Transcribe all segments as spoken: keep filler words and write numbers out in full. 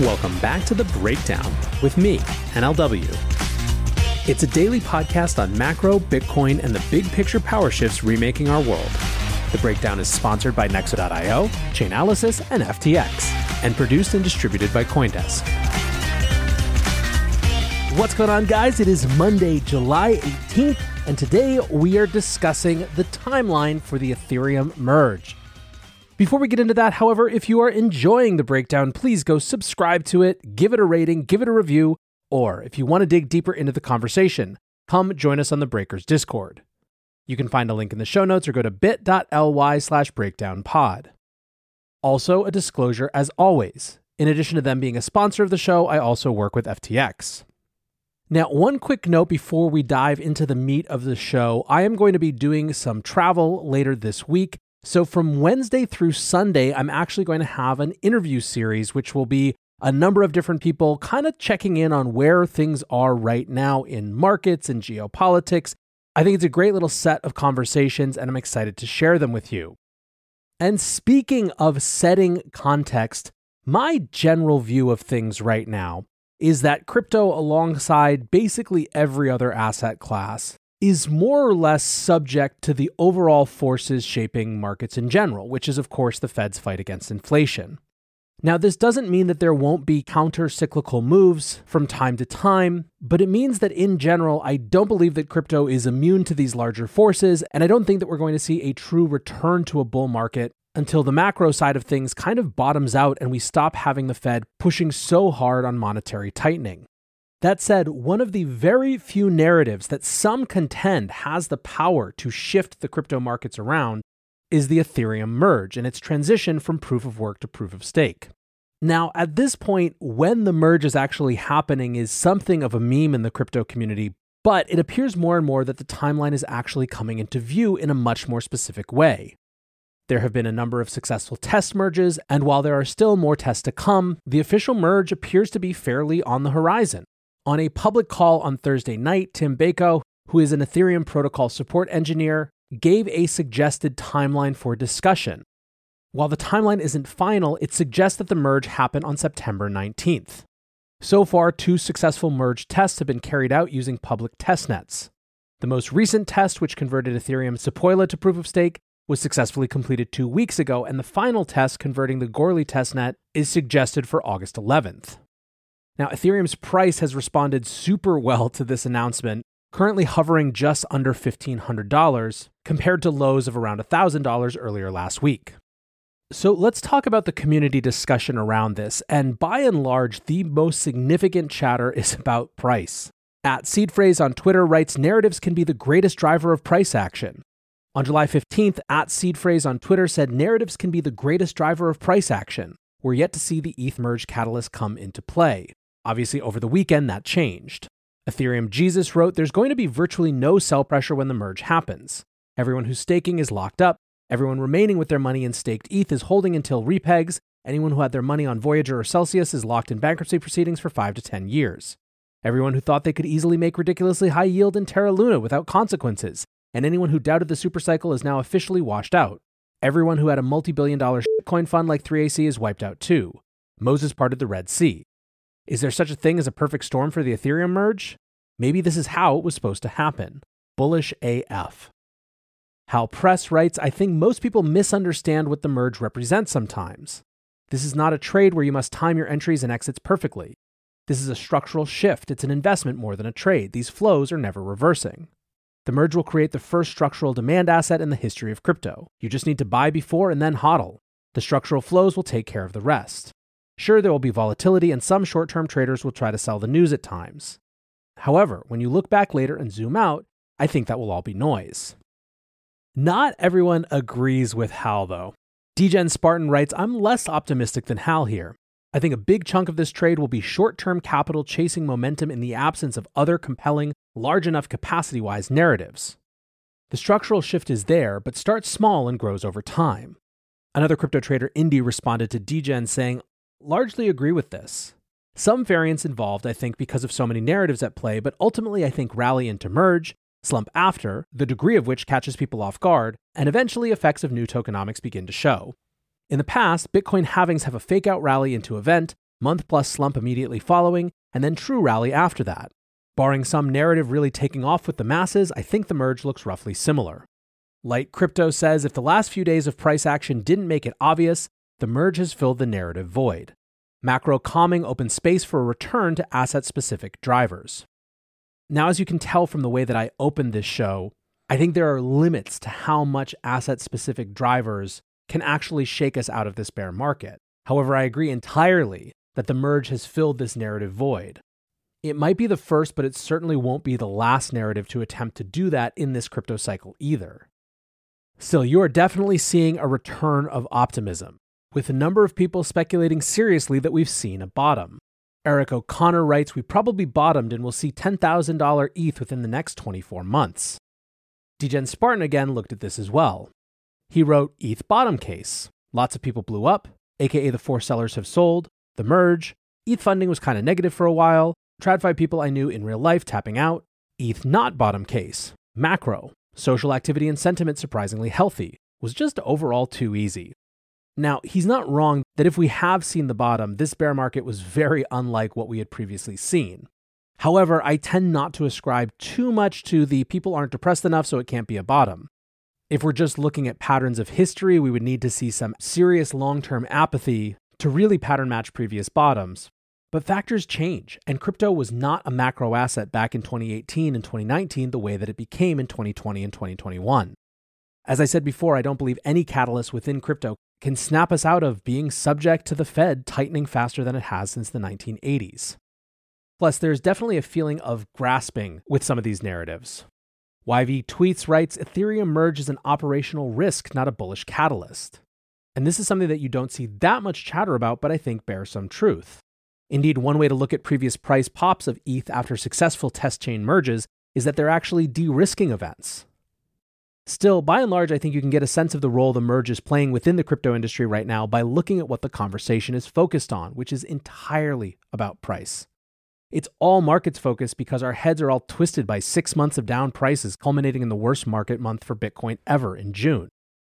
Welcome back to The Breakdown with me, N L W. It's a daily podcast on macro, Bitcoin, and the big picture power shifts remaking our world. The Breakdown is sponsored by Nexo dot i o, Chainalysis, and F T X, and produced and distributed by CoinDesk. What's going on, guys? It is Monday, July eighteenth, and today we are discussing the timeline for the Ethereum merge. Before we get into that, however, if you are enjoying The Breakdown, please go subscribe to it, give it a rating, give it a review, or if you want to dig deeper into the conversation, come join us on the Breakers Discord. You can find a link in the show notes or go to bit.ly slash breakdownpod. Also, a disclosure as always. In addition to them being a sponsor of the show, I also work with F T X. Now, one quick note before we dive into the meat of the show, I am going to be doing some travel later this week. So from Wednesday through Sunday, I'm actually going to have an interview series, which will be a number of different people kind of checking in on where things are right now in markets and geopolitics. I think it's a great little set of conversations, and I'm excited to share them with you. And speaking of setting context, my general view of things right now is that crypto, alongside basically every other asset class, is more or less subject to the overall forces shaping markets in general, which is, of course, the Fed's fight against inflation. Now, this doesn't mean that there won't be counter-cyclical moves from time to time, but it means that in general, I don't believe that crypto is immune to these larger forces, and I don't think that we're going to see a true return to a bull market until the macro side of things kind of bottoms out and we stop having the Fed pushing so hard on monetary tightening. That said, one of the very few narratives that some contend has the power to shift the crypto markets around is the Ethereum merge and its transition from proof of work to proof of stake. Now, at this point, when the merge is actually happening is something of a meme in the crypto community, but it appears more and more that the timeline is actually coming into view in a much more specific way. There have been a number of successful test merges, and while there are still more tests to come, the official merge appears to be fairly on the horizon. On a public call on Thursday night, Tim Bako, who is an Ethereum protocol support engineer, gave a suggested timeline for discussion. While the timeline isn't final, it suggests that the merge happen on September nineteenth. So far, two successful merge tests have been carried out using public testnets. The most recent test, which converted Ethereum Sepolia to proof of stake, was successfully completed two weeks ago, and the final test converting the Goerli testnet is suggested for August eleventh. Now, Ethereum's price has responded super well to this announcement, currently hovering just under fifteen hundred dollars compared to lows of around one thousand dollars earlier last week. So let's talk about the community discussion around this. And by and large, the most significant chatter is about price. At SeedPhrase on Twitter writes, narratives can be the greatest driver of price action. On July fifteenth, at SeedPhrase on Twitter said, narratives can be the greatest driver of price action. We're yet to see the E T H merge catalyst come into play. Obviously, over the weekend, that changed. Ethereum Jesus wrote, there's going to be virtually no sell pressure when the merge happens. Everyone who's staking is locked up. Everyone remaining with their money in staked E T H is holding until repegs. Anyone who had their money on Voyager or Celsius is locked in bankruptcy proceedings for five to ten years. Everyone who thought they could easily make ridiculously high yield in Terra Luna without consequences. And anyone who doubted the supercycle is now officially washed out. Everyone who had a multi-billion dollar shitcoin fund like three A C is wiped out too. Moses parted the Red Sea. Is there such a thing as a perfect storm for the Ethereum merge? Maybe this is how it was supposed to happen. Bullish A F. Hal Press writes, I think most people misunderstand what the merge represents sometimes. This is not a trade where you must time your entries and exits perfectly. This is a structural shift. It's an investment more than a trade. These flows are never reversing. The merge will create the first structural demand asset in the history of crypto. You just need to buy before and then hodl. The structural flows will take care of the rest. Sure, there will be volatility and some short-term traders will try to sell the news at times. However, when you look back later and zoom out, I think that will all be noise. Not everyone agrees with Hal, though. DGen Spartan writes, I'm less optimistic than Hal here. I think a big chunk of this trade will be short-term capital chasing momentum in the absence of other compelling, large enough capacity-wise narratives. The structural shift is there, but starts small and grows over time. Another crypto trader, Indy, responded to DGen saying, largely agree with this. Some variance involved, I think, because of so many narratives at play, but ultimately I think rally into merge, slump after, the degree of which catches people off guard, and eventually effects of new tokenomics begin to show. In the past, Bitcoin halvings have a fake-out rally into event, month-plus slump immediately following, and then true rally after that. Barring some narrative really taking off with the masses, I think the merge looks roughly similar. Light Crypto says if the last few days of price action didn't make it obvious, the merge has filled the narrative void. Macro calming opens space for a return to asset-specific drivers. Now, as you can tell from the way that I opened this show, I think there are limits to how much asset-specific drivers can actually shake us out of this bear market. However, I agree entirely that the merge has filled this narrative void. It might be the first, but it certainly won't be the last narrative to attempt to do that in this crypto cycle either. Still, you are definitely seeing a return of optimism, with a number of people speculating seriously that we've seen a bottom. Eric O'Connor writes, "We probably bottomed and will see ten thousand dollars E T H within the next twenty-four months. DGen Spartan again looked at this as well. He wrote, "E T H bottom case. Lots of people blew up, aka the four sellers have sold, the merge, E T H funding was kind of negative for a while, TradFi people I knew in real life tapping out, E T H not bottom case, macro, social activity and sentiment surprisingly healthy, was just overall too easy." Now, he's not wrong that if we have seen the bottom, this bear market was very unlike what we had previously seen. However, I tend not to ascribe too much to the people aren't depressed enough so it can't be a bottom. If we're just looking at patterns of history, we would need to see some serious long-term apathy to really pattern match previous bottoms. But factors change, and crypto was not a macro asset back in twenty eighteen and twenty nineteen the way that it became in twenty twenty and twenty twenty-one. As I said before, I don't believe any catalyst within crypto can snap us out of being subject to the Fed tightening faster than it has since the nineteen eighties. Plus, there's definitely a feeling of grasping with some of these narratives. Y V Tweets writes, "Ethereum merge is an operational risk, not a bullish catalyst." And this is something that you don't see that much chatter about, but I think bears some truth. Indeed, one way to look at previous price pops of E T H after successful test chain merges is that they're actually de-risking events. Still, by and large, I think you can get a sense of the role the merge is playing within the crypto industry right now by looking at what the conversation is focused on, which is entirely about price. It's all markets focused because our heads are all twisted by six months of down prices culminating in the worst market month for Bitcoin ever in June.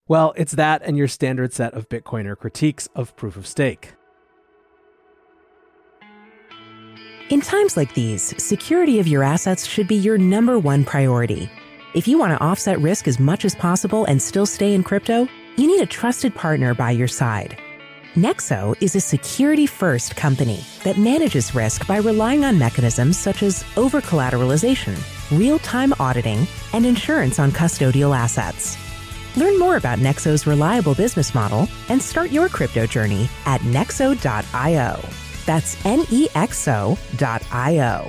Well, it's that and your standard set of Bitcoiner critiques of proof of stake. In times like these, security of your assets should be your number one priority. If you want to offset risk as much as possible and still stay in crypto, you need a trusted partner by your side. Nexo is a security-first company that manages risk by relying on mechanisms such as over-collateralization, real-time auditing, and insurance on custodial assets. Learn more about Nexo's reliable business model and start your crypto journey at nexo dot io. That's N E X O dot I O.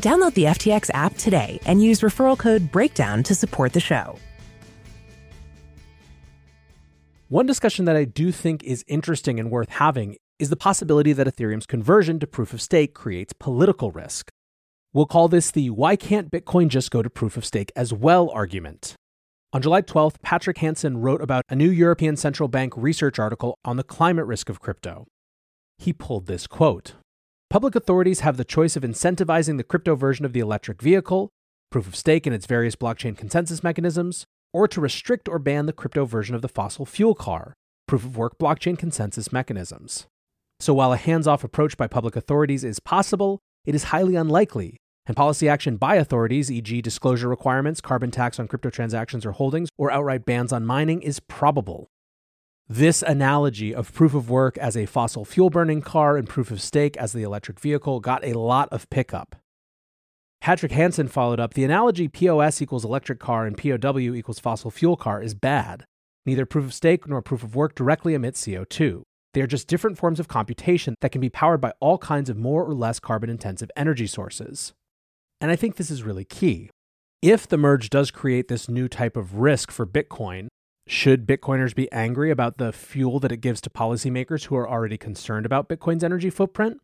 Download the F T X app today and use referral code BREAKDOWN to support the show. One discussion that I do think is interesting and worth having is the possibility that Ethereum's conversion to proof of stake creates political risk. We'll call this the "why can't Bitcoin just go to proof of stake as well" argument. On July twelfth, Patrick Hansen wrote about a new European Central Bank research article on the climate risk of crypto. He pulled this quote, "Public authorities have the choice of incentivizing the crypto version of the electric vehicle, proof of stake and its various blockchain consensus mechanisms, or to restrict or ban the crypto version of the fossil fuel car, proof-of-work blockchain consensus mechanisms. So while a hands-off approach by public authorities is possible, it is highly unlikely, and policy action by authorities, for example disclosure requirements, carbon tax on crypto transactions or holdings, or outright bans on mining, is probable. This analogy of proof of work as a fossil fuel burning car and proof of stake as the electric vehicle got a lot of pickup. Patrick Hansen followed up, the analogy P O S equals electric car and P O W equals fossil fuel car is bad. Neither proof of stake nor proof of work directly emit C O two. They are just different forms of computation that can be powered by all kinds of more or less carbon-intensive energy sources. And I think this is really key. If the merge does create this new type of risk for Bitcoin, should Bitcoiners be angry about the fuel that it gives to policymakers who are already concerned about Bitcoin's energy footprint?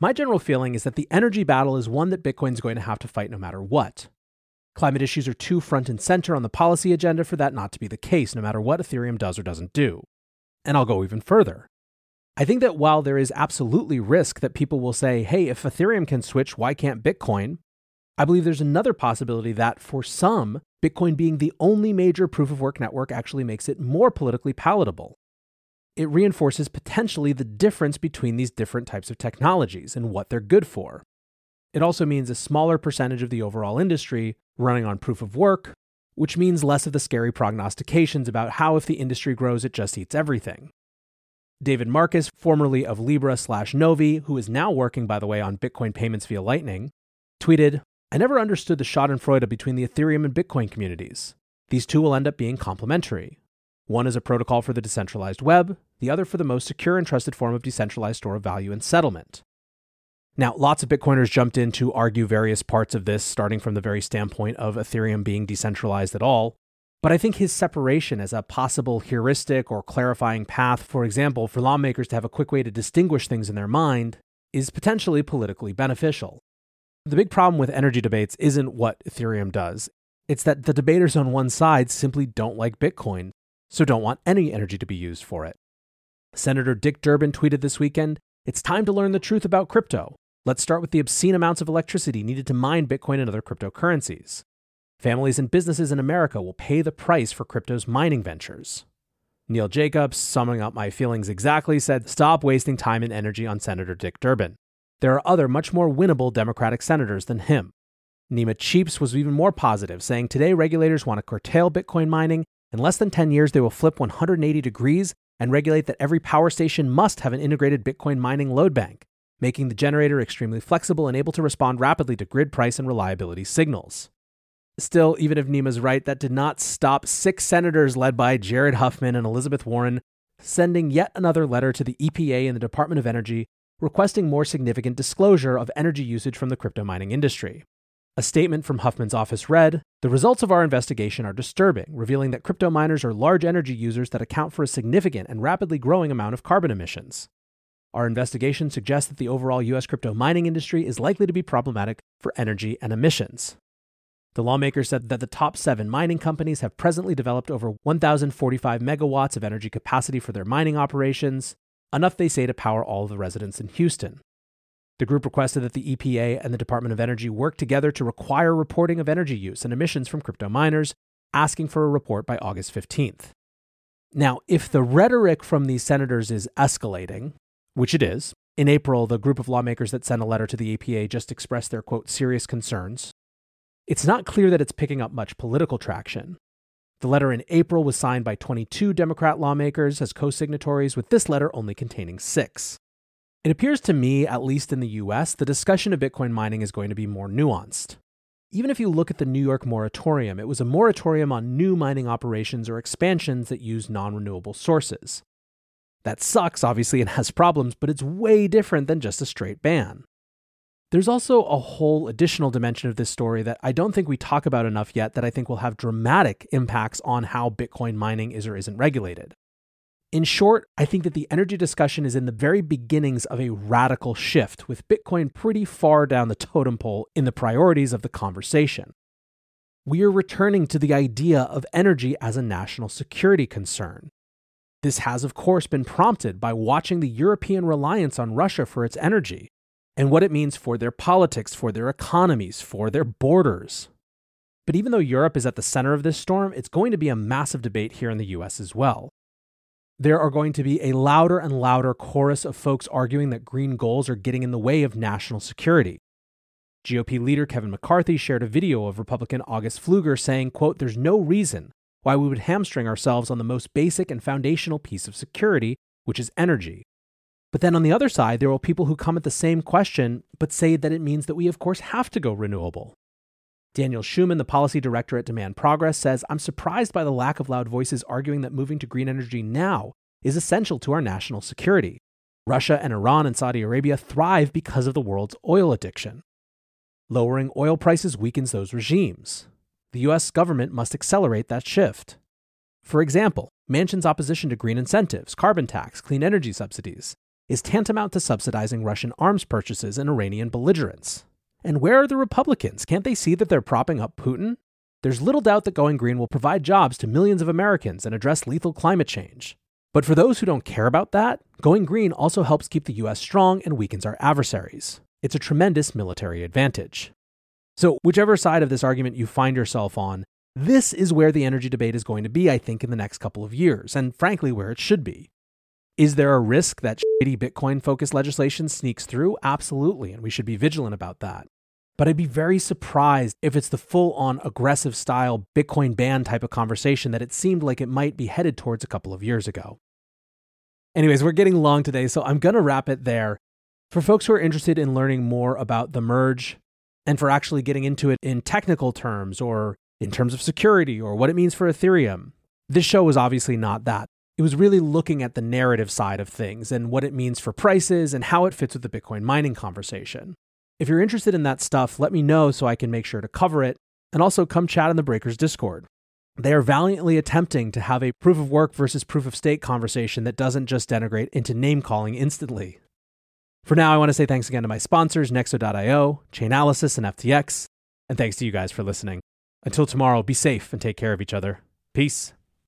My general feeling is that the energy battle is one that Bitcoin's going to have to fight no matter what. Climate issues are too front and center on the policy agenda for that not to be the case, no matter what Ethereum does or doesn't do. And I'll go even further. I think that while there is absolutely risk that people will say, hey, if Ethereum can switch, why can't Bitcoin? I believe there's another possibility that, for some, Bitcoin being the only major proof-of-work network actually makes it more politically palatable. It reinforces potentially the difference between these different types of technologies and what they're good for. It also means a smaller percentage of the overall industry running on proof-of-work, which means less of the scary prognostications about how if the industry grows, it just eats everything. David Marcus, formerly of Libra slash Novi, who is now working, by the way, on Bitcoin payments via Lightning, tweeted, I never understood the schadenfreude between the Ethereum and Bitcoin communities. These two will end up being complementary. One is a protocol for the decentralized web, the other for the most secure and trusted form of decentralized store of value and settlement. Now, lots of Bitcoiners jumped in to argue various parts of this, starting from the very standpoint of Ethereum being decentralized at all. But I think his separation as a possible heuristic or clarifying path, for example, for lawmakers to have a quick way to distinguish things in their mind, is potentially politically beneficial. The big problem with energy debates isn't what Ethereum does. It's that the debaters on one side simply don't like Bitcoin, so don't want any energy to be used for it. Senator Dick Durbin tweeted this weekend, it's time to learn the truth about crypto. Let's start with the obscene amounts of electricity needed to mine Bitcoin and other cryptocurrencies. Families and businesses in America will pay the price for crypto's mining ventures. Neil Jacobs, summing up my feelings exactly, said, stop wasting time and energy on Senator Dick Durbin. There are other much more winnable Democratic senators than him. Nima Cheeps was even more positive, saying today regulators want to curtail Bitcoin mining. In less than ten years, they will flip one hundred eighty degrees and regulate that every power station must have an integrated Bitcoin mining load bank, making the generator extremely flexible and able to respond rapidly to grid price and reliability signals. Still, even if Nima's right, that did not stop six senators led by Jared Huffman and Elizabeth Warren sending yet another letter to the E P A and the Department of Energy requesting more significant disclosure of energy usage from the crypto mining industry. A statement from Huffman's office read, the results of our investigation are disturbing, revealing that crypto miners are large energy users that account for a significant and rapidly growing amount of carbon emissions. Our investigation suggests that the overall U S crypto mining industry is likely to be problematic for energy and emissions. The lawmaker said that the top seven mining companies have presently developed over one thousand forty-five megawatts of energy capacity for their mining operations, enough they say to power all of the residents in Houston. The group requested that the E P A and the Department of Energy work together to require reporting of energy use and emissions from crypto miners, asking for a report by August fifteenth. Now, if the rhetoric from these senators is escalating, which it is, in April, the group of lawmakers that sent a letter to the E P A just expressed their, quote, serious concerns, it's not clear that it's picking up much political traction. The letter in April was signed by twenty-two Democrat lawmakers as co-signatories, with this letter only containing six. It appears to me, at least in the U S, the discussion of Bitcoin mining is going to be more nuanced. Even if you look at the New York moratorium, it was a moratorium on new mining operations or expansions that use non-renewable sources. That sucks, obviously, and has problems, but it's way different than just a straight ban. There's also a whole additional dimension of this story that I don't think we talk about enough yet that I think will have dramatic impacts on how Bitcoin mining is or isn't regulated. In short, I think that the energy discussion is in the very beginnings of a radical shift, with Bitcoin pretty far down the totem pole in the priorities of the conversation. We are returning to the idea of energy as a national security concern. This has, of course, been prompted by watching the European reliance on Russia for its energy, and what it means for their politics, for their economies, for their borders. But even though Europe is at the center of this storm, it's going to be a massive debate here in the U S as well. There are going to be a louder and louder chorus of folks arguing that green goals are getting in the way of national security. G O P leader Kevin McCarthy shared a video of Republican August Pfluger saying, quote, there's no reason why we would hamstring ourselves on the most basic and foundational piece of security, which is energy. But then on the other side, there are people who come at the same question, but say that it means that we of course have to go renewable. Daniel Schuman, the policy director at Demand Progress, says, "I'm surprised by the lack of loud voices arguing that moving to green energy now is essential to our national security. Russia and Iran and Saudi Arabia thrive because of the world's oil addiction. Lowering oil prices weakens those regimes. The U S government must accelerate that shift. For example, Manchin's opposition to green incentives, carbon tax, clean energy subsidies, is tantamount to subsidizing Russian arms purchases and Iranian belligerence. And where are the Republicans? Can't they see that they're propping up Putin? There's little doubt that going green will provide jobs to millions of Americans and address lethal climate change. But for those who don't care about that, going green also helps keep the U S strong and weakens our adversaries. It's a tremendous military advantage." So whichever side of this argument you find yourself on, this is where the energy debate is going to be, I think, in the next couple of years, and frankly, where it should be. Is there a risk that shady Bitcoin-focused legislation sneaks through? Absolutely, and we should be vigilant about that. But I'd be very surprised if it's the full-on aggressive-style Bitcoin ban type of conversation that it seemed like it might be headed towards a couple of years ago. Anyways, we're getting long today, so I'm going to wrap it there. For folks who are interested in learning more about the merge, and for actually getting into it in technical terms, or in terms of security, or what it means for Ethereum, this show was obviously not that. It was really looking at the narrative side of things and what it means for prices and how it fits with the Bitcoin mining conversation. If you're interested in that stuff, let me know so I can make sure to cover it. And also come chat in the Breakers Discord. They are valiantly attempting to have a proof of work versus proof of stake conversation that doesn't just denigrate into name calling instantly. For now, I want to say thanks again to my sponsors, Nexo dot io, Chainalysis, and F T X. And thanks to you guys for listening. Until tomorrow, be safe and take care of each other. Peace.